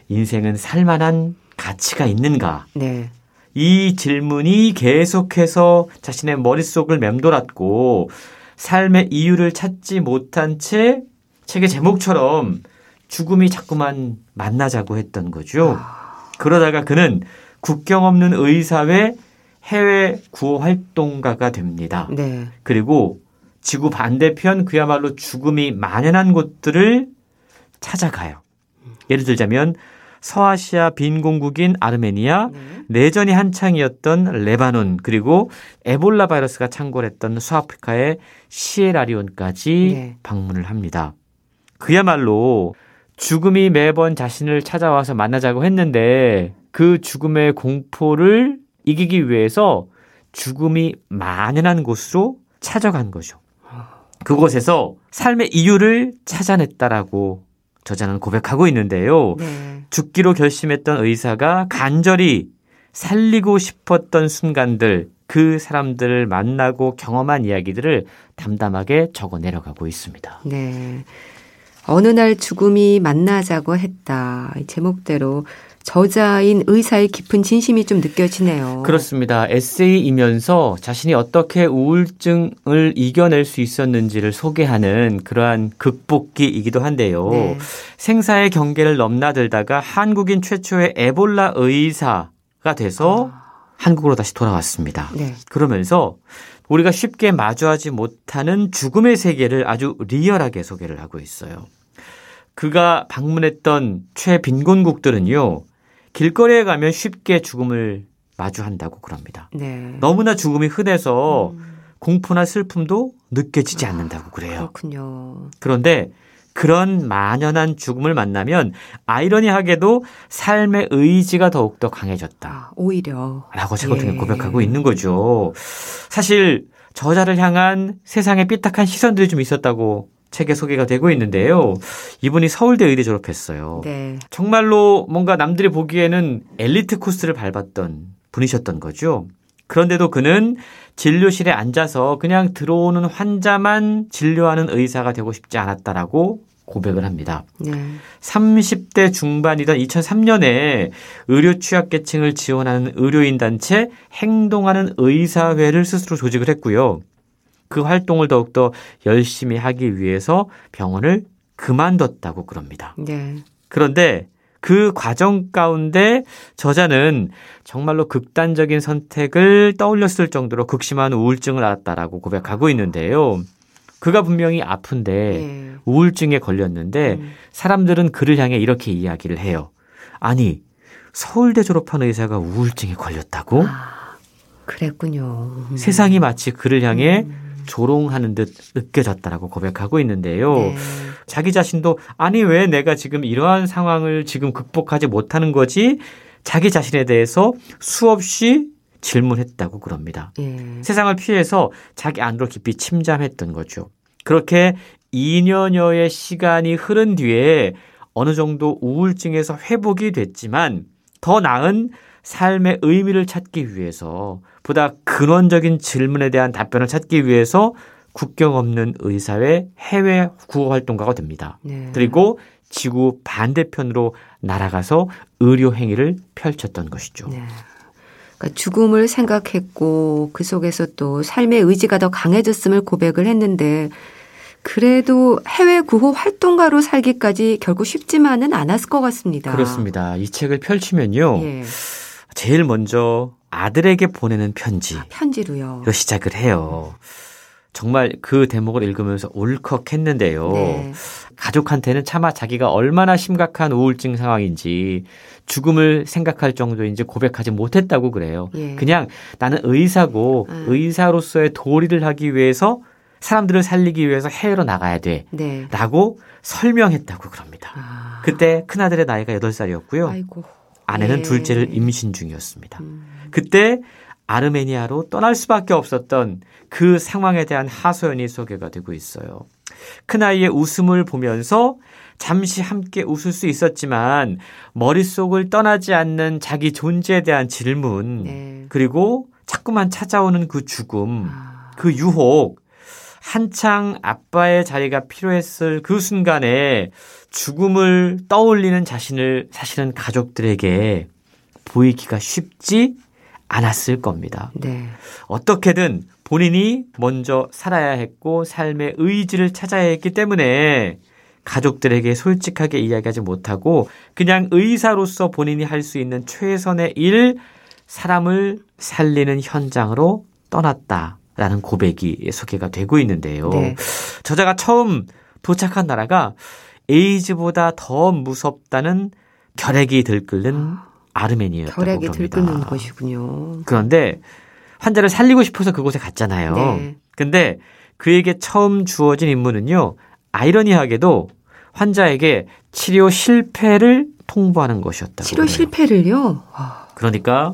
인생은 살만한 가치가 있는가? 네. 이 질문이 계속해서 자신의 머릿속을 맴돌았고, 삶의 이유를 찾지 못한 채 책의 제목처럼 죽음이 자꾸만 만나자고 했던 거죠. 그러다가 그는 국경 없는 의사회 해외 구호 활동가가 됩니다. 네. 그리고 지구 반대편 그야말로 죽음이 만연한 곳들을 찾아가요. 예를 들자면 서아시아 빈공국인 아르메니아, 내전이 한창이었던 레바논, 그리고 에볼라 바이러스가 창궐했던 수아프리카의 시에라리온까지 네. 방문을 합니다. 그야말로 죽음이 매번 자신을 찾아와서 만나자고 했는데 그 죽음의 공포를 이기기 위해서 죽음이 만연한 곳으로 찾아간 거죠. 그곳에서 삶의 이유를 찾아냈다라고 저자는 고백하고 있는데요. 네. 죽기로 결심했던 의사가 간절히 살리고 싶었던 순간들, 그 사람들을 만나고 경험한 이야기들을 담담하게 적어 내려가고 있습니다. 네. 어느 날 죽음이 만나자고 했다. 제목대로 저자인 의사의 깊은 진심이 좀 느껴지네요. 그렇습니다. 에세이이면서 자신이 어떻게 우울증을 이겨낼 수 있었는지를 소개하는 그러한 극복기이기도 한데요. 네. 생사의 경계를 넘나들다가 한국인 최초의 에볼라 의사가 돼서 한국으로 다시 돌아왔습니다. 네. 그러면서 우리가 쉽게 마주하지 못하는 죽음의 세계를 아주 리얼하게 소개를 하고 있어요. 그가 방문했던 최빈곤국들은요. 길거리에 가면 쉽게 죽음을 마주한다고 그럽니다. 네. 너무나 죽음이 흔해서 공포나 슬픔도 느껴지지 않는다고 그래요. 그렇군요. 그런데 그런 만연한 죽음을 만나면 아이러니하게도 삶의 의지가 더욱더 강해졌다. 오히려. 라고 책을 통해 고백하고 있는 거죠. 사실 저자를 향한 세상의 삐딱한 시선들이 좀 있었다고 책에 소개가 되고 있는데요. 이분이 서울대 의대 졸업했어요. 네. 정말로 뭔가 남들이 보기에는 엘리트 코스를 밟았던 분이셨던 거죠. 그런데도 그는 진료실에 앉아서 그냥 들어오는 환자만 진료하는 의사가 되고 싶지 않았다라고 고백을 합니다. 네. 30대 중반이던 2003년에 의료 취약계층을 지원하는 의료인단체 행동하는 의사회를 스스로 조직을 했고요. 그 활동을 더욱더 열심히 하기 위해서 병원을 그만뒀다고 그럽니다. 네. 그런데 그 과정 가운데 저자는 정말로 극단적인 선택을 떠올렸을 정도로 극심한 우울증을 앓았다라고 고백하고 있는데요. 그가 분명히 아픈데 우울증에 걸렸는데 사람들은 그를 향해 이렇게 이야기를 해요. 아니, 서울대 졸업한 의사가 우울증에 걸렸다고? 아, 그랬군요. 세상이 마치 그를 향해 조롱하는 듯 느껴졌다라고 고백하고 있는데요. 네. 자기 자신도 아니 왜 내가 지금 이러한 상황을 지금 극복하지 못하는 거지? 자기 자신에 대해서 수없이 질문했다고 그럽니다. 세상을 피해서 자기 안으로 깊이 침잠했던 거죠. 그렇게 2년여의 시간이 흐른 뒤에 어느 정도 우울증에서 회복이 됐지만 더 나은 삶의 의미를 찾기 위해서 보다 근원적인 질문에 대한 답변을 찾기 위해서 국경 없는 의사회 해외 구호활동가가 됩니다. 네. 그리고 지구 반대편으로 날아가서 의료 행위를 펼쳤던 것이죠. 네. 그러니까 죽음을 생각했고 그 속에서 또 삶의 의지가 더 강해졌음을 고백을 했는데 그래도 해외 구호 활동가로 살기까지 결국 쉽지만은 않았을 것 같습니다. 그렇습니다. 이 책을 펼치면요. 제일 먼저 아들에게 보내는 편지. 편지로요. 시작을 해요. 정말 그 대목을 읽으면서 울컥했는데요. 네. 가족한테는 차마 자기가 얼마나 심각한 우울증 상황인지 죽음을 생각할 정도인지 고백하지 못했다고 그래요. 그냥 나는 의사고 의사로서의 도리를 하기 위해서 사람들을 살리기 위해서 해외로 나가야 돼. 네. 라고 설명했다고 그럽니다. 그때 큰아들의 나이가 8살이었고요. 아이고. 아내는 둘째를 임신 중이었습니다. 그때 아르메니아로 떠날 수밖에 없었던 그 상황에 대한 하소연이 소개가 되고 있어요. 큰아이의 웃음을 보면서 잠시 함께 웃을 수 있었지만 머릿속을 떠나지 않는 자기 존재에 대한 질문 그리고 자꾸만 찾아오는 그 죽음, 그 유혹 한창 아빠의 자리가 필요했을 그 순간에 죽음을 떠올리는 자신을 사실은 가족들에게 보이기가 쉽지 않았을 겁니다. 네. 어떻게든 본인이 먼저 살아야 했고 삶의 의지를 찾아야 했기 때문에 가족들에게 솔직하게 이야기하지 못하고 그냥 의사로서 본인이 할 수 있는 최선의 일, 사람을 살리는 현장으로 떠났다라는 고백이 소개가 되고 있는데요. 네. 저자가 처음 도착한 나라가 에이즈보다 더 무섭다는 결핵이 들끓는 아르메니아였다고 결핵이 그럽니다. 들끓는 곳이군요. 그런데 환자를 살리고 싶어서 그곳에 갔잖아요. 그런데 그에게 처음 주어진 임무는요. 아이러니하게도 환자에게 치료 실패를 통보하는 것이었다고 치료 그래요. 실패를요? 그러니까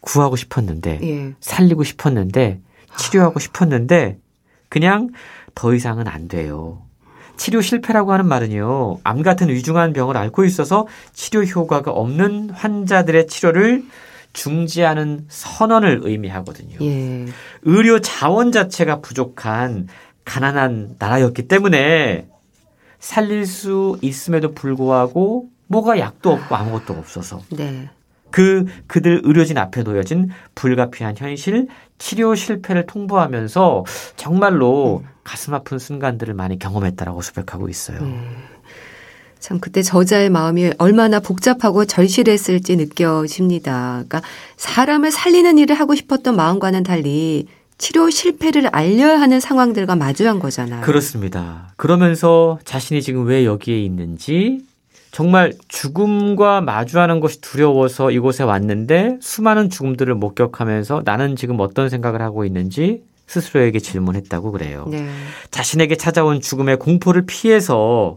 구하고 싶었는데 살리고 싶었는데 치료하고 싶었는데 그냥 더 이상은 안 돼요. 치료 실패라고 하는 말은요. 암 같은 위중한 병을 앓고 있어서 치료 효과가 없는 환자들의 치료를 중지하는 선언을 의미하거든요. 의료 자원 자체가 부족한 가난한 나라였기 때문에 살릴 수 있음에도 불구하고 뭐가 약도 없고 아무것도 없어서 네. 그들 의료진 앞에 놓여진 불가피한 현실, 치료 실패를 통보하면서 정말로 가슴 아픈 순간들을 많이 경험했다라고 수백하고 있어요. 참 그때 저자의 마음이 얼마나 복잡하고 절실했을지 느껴집니다. 그러니까 사람을 살리는 일을 하고 싶었던 마음과는 달리 치료 실패를 알려야 하는 상황들과 마주한 거잖아요. 그렇습니다. 그러면서 자신이 지금 왜 여기에 있는지 정말 죽음과 마주하는 것이 두려워서 이곳에 왔는데 수많은 죽음들을 목격하면서 나는 지금 어떤 생각을 하고 있는지 스스로에게 질문했다고 그래요. 네. 자신에게 찾아온 죽음의 공포를 피해서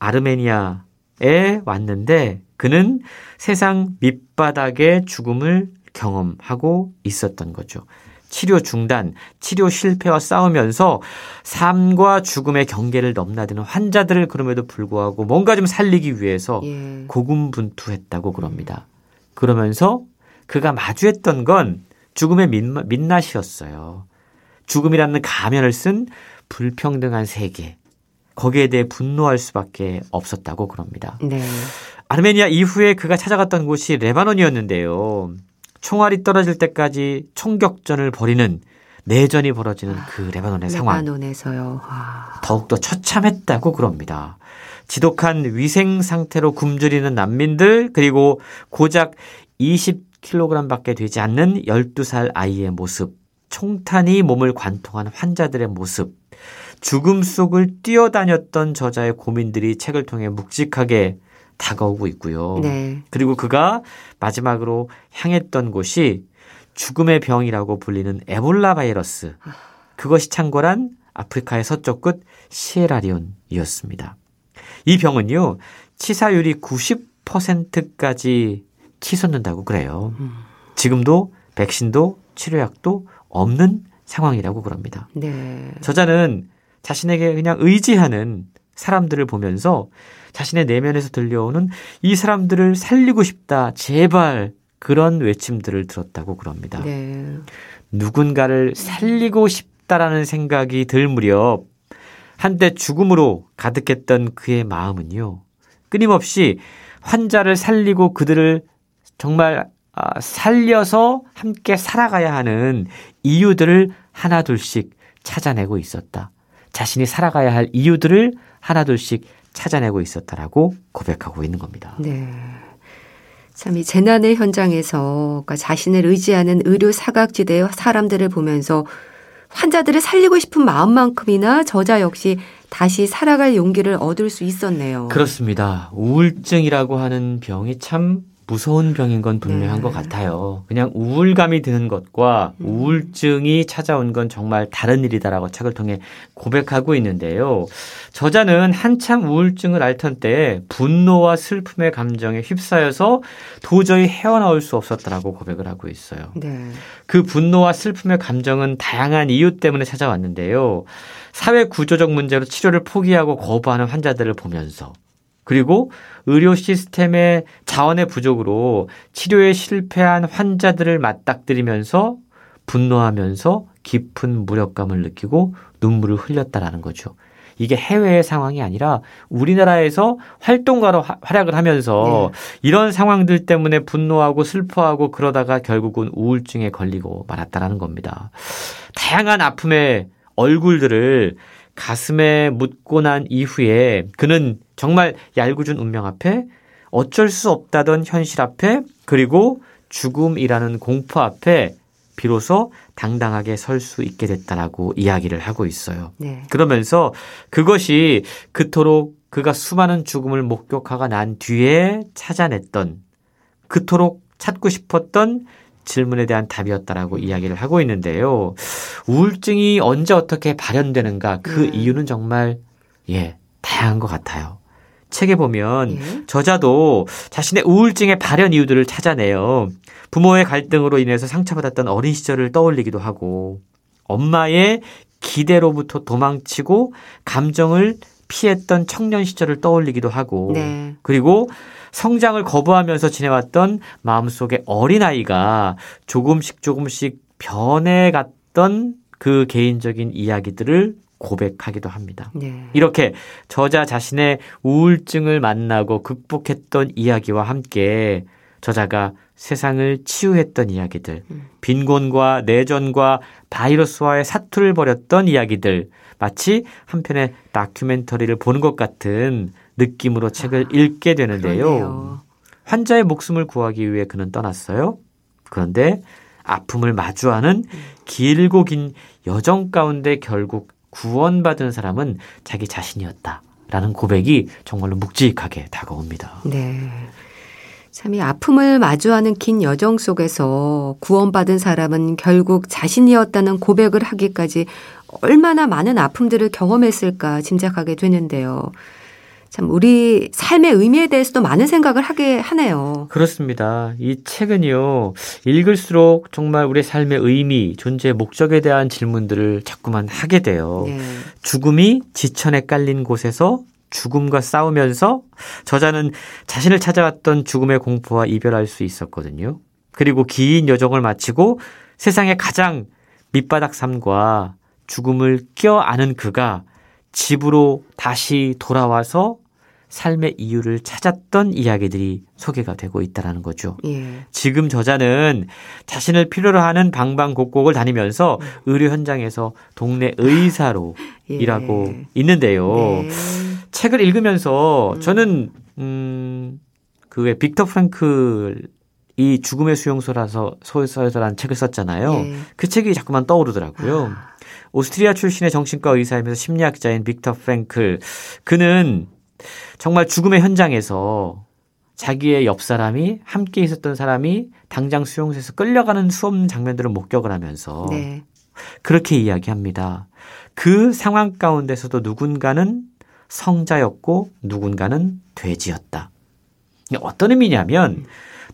아르메니아에 왔는데 그는 세상 밑바닥의 죽음을 경험하고 있었던 거죠. 치료 중단, 치료 실패와 싸우면서 삶과 죽음의 경계를 넘나드는 환자들을 그럼에도 불구하고 뭔가 좀 살리기 위해서 예. 고군분투했다고 그럽니다. 그러면서 그가 마주했던 건 죽음의 민낯이었어요. 죽음이라는 가면을 쓴 불평등한 세계. 거기에 대해 분노할 수밖에 없었다고 그럽니다. 네. 아르메니아 이후에 그가 찾아갔던 곳이 레바논이었는데요. 총알이 떨어질 때까지 총격전을 벌이는 내전이 벌어지는 그 레바논의 상황. 레바논에서요. 더욱더 처참했다고 그럽니다. 지독한 위생 상태로 굶주리는 난민들 그리고 고작 20kg밖에 되지 않는 12살 아이의 모습. 총탄이 몸을 관통한 환자들의 모습. 죽음 속을 뛰어다녔던 저자의 고민들이 책을 통해 묵직하게 다가오고 있고요. 네. 그리고 그가 마지막으로 향했던 곳이 죽음의 병이라고 불리는 에볼라 바이러스. 그것이 창궐한 아프리카의 서쪽 끝 시에라리온이었습니다. 이 병은요. 치사율이 90%까지 치솟는다고 그래요. 지금도 백신도 치료약도 없는 상황이라고 그럽니다. 네. 저자는 자신에게 그냥 의지하는 사람들을 보면서 자신의 내면에서 들려오는 이 사람들을 살리고 싶다. 제발 그런 외침들을 들었다고 그럽니다. 네. 누군가를 살리고 싶다라는 생각이 들 무렵 한때 죽음으로 가득했던 그의 마음은요. 끊임없이 환자를 살리고 그들을 정말 살려서 함께 살아가야 하는 이유들을 하나둘씩 찾아내고 있었다. 자신이 살아가야 할 이유들을 하나둘씩 찾아내고 있었다라고 고백하고 있는 겁니다. 네, 참 이 재난의 현장에서 그러니까 자신을 의지하는 의료 사각지대의 사람들을 보면서 환자들을 살리고 싶은 마음만큼이나 저자 역시 다시 살아갈 용기를 얻을 수 있었네요. 그렇습니다. 우울증이라고 하는 병이 참 무서운 병인 건 분명한 것 같아요. 그냥 우울감이 드는 것과 우울증이 찾아온 건 정말 다른 일이다라고 책을 통해 고백하고 있는데요. 저자는 한참 우울증을 앓던 때에 분노와 슬픔의 감정에 휩싸여서 도저히 헤어나올 수 없었다라고 고백을 하고 있어요. 네. 그 분노와 슬픔의 감정은 다양한 이유 때문에 찾아왔는데요. 사회 구조적 문제로 치료를 포기하고 거부하는 환자들을 보면서 그리고 의료 시스템의 자원의 부족으로 치료에 실패한 환자들을 맞닥뜨리면서 분노하면서 깊은 무력감을 느끼고 눈물을 흘렸다라는 거죠. 이게 해외의 상황이 아니라 우리나라에서 활동가로 활약을 하면서 이런 상황들 때문에 분노하고 슬퍼하고 그러다가 결국은 우울증에 걸리고 말았다라는 겁니다. 다양한 아픔의 얼굴들을 가슴에 묻고 난 이후에 그는 정말 얄궂은 운명 앞에 어쩔 수 없다던 현실 앞에 그리고 죽음이라는 공포 앞에 비로소 당당하게 설 수 있게 됐다라고 이야기를 하고 있어요. 네. 그러면서 그것이 그토록 그가 수많은 죽음을 목격하고 난 뒤에 찾아냈던 그토록 찾고 싶었던 질문에 대한 답이었다라고 이야기를 하고 있는데요. 우울증이 언제 어떻게 발현되는가 그 이유는 정말 다양한 것 같아요. 책에 보면 저자도 자신의 우울증의 발현 이유들을 찾아내요. 부모의 갈등으로 인해서 상처받았던 어린 시절을 떠올리기도 하고 엄마의 기대로부터 도망치고 감정을 피했던 청년 시절을 떠올리기도 하고 그리고 성장을 거부하면서 지내왔던 마음속의 어린아이가 조금씩 변해갔던 그 개인적인 이야기들을 고백하기도 합니다. 네. 이렇게 저자 자신의 우울증을 만나고 극복했던 이야기와 함께 저자가 세상을 치유했던 이야기들, 빈곤과 내전과 바이러스와의 사투를 벌였던 이야기들, 마치 한 편의 다큐멘터리를 보는 것 같은 느낌으로 책을 읽게 되는데요. 그러네요. 환자의 목숨을 구하기 위해 그는 떠났어요. 그런데 아픔을 마주하는 길고 긴 여정 가운데 결국 구원받은 사람은 자기 자신이었다라는 고백이 정말로 묵직하게 다가옵니다. 네. 참 이 아픔을 마주하는 긴 여정 속에서 구원받은 사람은 결국 자신이었다는 고백을 하기까지 얼마나 많은 아픔들을 경험했을까 짐작하게 되는데요. 참 우리 삶의 의미에 대해서도 많은 생각을 하게 하네요. 그렇습니다. 이 책은요, 읽을수록 정말 우리 삶의 의미, 존재의 목적에 대한 질문들을 자꾸만 하게 돼요. 네. 죽음이 지천에 깔린 곳에서 죽음과 싸우면서 저자는 자신을 찾아왔던 죽음의 공포와 이별할 수 있었거든요. 그리고 긴 여정을 마치고 세상의 가장 밑바닥 삶과 죽음을 껴안은 그가 집으로 다시 돌아와서 삶의 이유를 찾았던 이야기들이 소개가 되고 있다는 거죠. 예. 지금 저자는 자신을 필요로 하는 방방곡곡을 다니면서 의료 현장에서 동네 의사로 예. 일하고 있는데요. 네. 책을 읽으면서 저는 그 빅터 프랭클 이 죽음의 수용소라서 소유서라는 책을 썼잖아요. 예. 그 책이 자꾸만 떠오르더라고요. 아. 오스트리아 출신의 정신과 의사이면서 심리학자인 빅터 프랭클, 그는 정말 죽음의 현장에서 자기의 옆 사람이, 함께 있었던 사람이 당장 수용소에서 끌려가는 수없는 장면들을 목격을 하면서 네. 그렇게 이야기합니다. 그 상황 가운데서도 누군가는 성자였고 누군가는 돼지였다. 어떤 의미냐면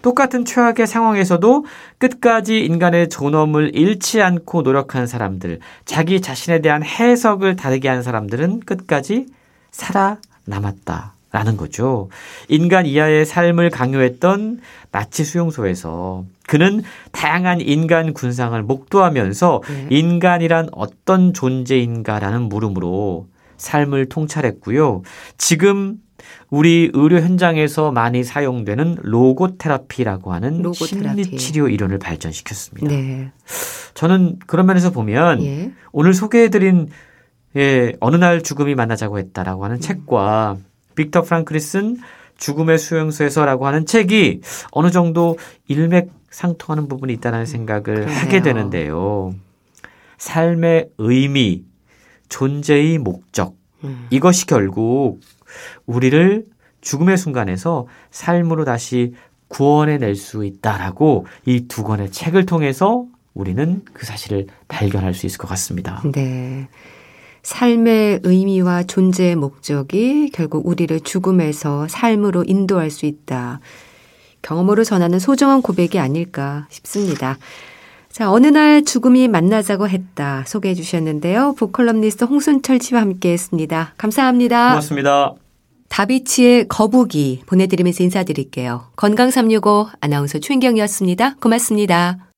똑같은 최악의 상황에서도 끝까지 인간의 존엄을 잃지 않고 노력한 사람들, 자기 자신에 대한 해석을 다르게 한 사람들은 끝까지 살아남았다라는 거죠. 인간 이하의 삶을 강요했던 나치 수용소에서 그는 다양한 인간 군상을 목도하면서 인간이란 어떤 존재인가라는 물음으로 삶을 통찰했고요. 지금 우리 의료 현장에서 많이 사용되는 로고테라피라고 하는 심리치료 이론을 발전시켰습니다. 네. 저는 그런 면에서 보면 예. 오늘 소개해드린 어느 날 죽음이 만나자고 했다라고 하는 책과 빅터 프랑클이 쓴 죽음의 수용소에서라고 하는 책이 어느 정도 일맥상통하는 부분이 있다는 생각을 그러네요. 하게 되는데요. 삶의 의미, 존재의 목적, 이것이 결국 우리를 죽음의 순간에서 삶으로 다시 구원해낼 수 있다라고 이 두 권의 책을 통해서 우리는 그 사실을 발견할 수 있을 것 같습니다. 네, 삶의 의미와 존재의 목적이 결국 우리를 죽음에서 삶으로 인도할 수 있다. 경험으로 전하는 소중한 고백이 아닐까 싶습니다. 자, 어느 날 죽음이 만나자고 했다 소개해 주셨는데요. 북컬럼니스트 홍순철 씨와 함께했습니다. 감사합니다. 고맙습니다. 다비치의 거북이 보내드리면서 인사드릴게요. 건강365 아나운서 최인경이었습니다. 고맙습니다.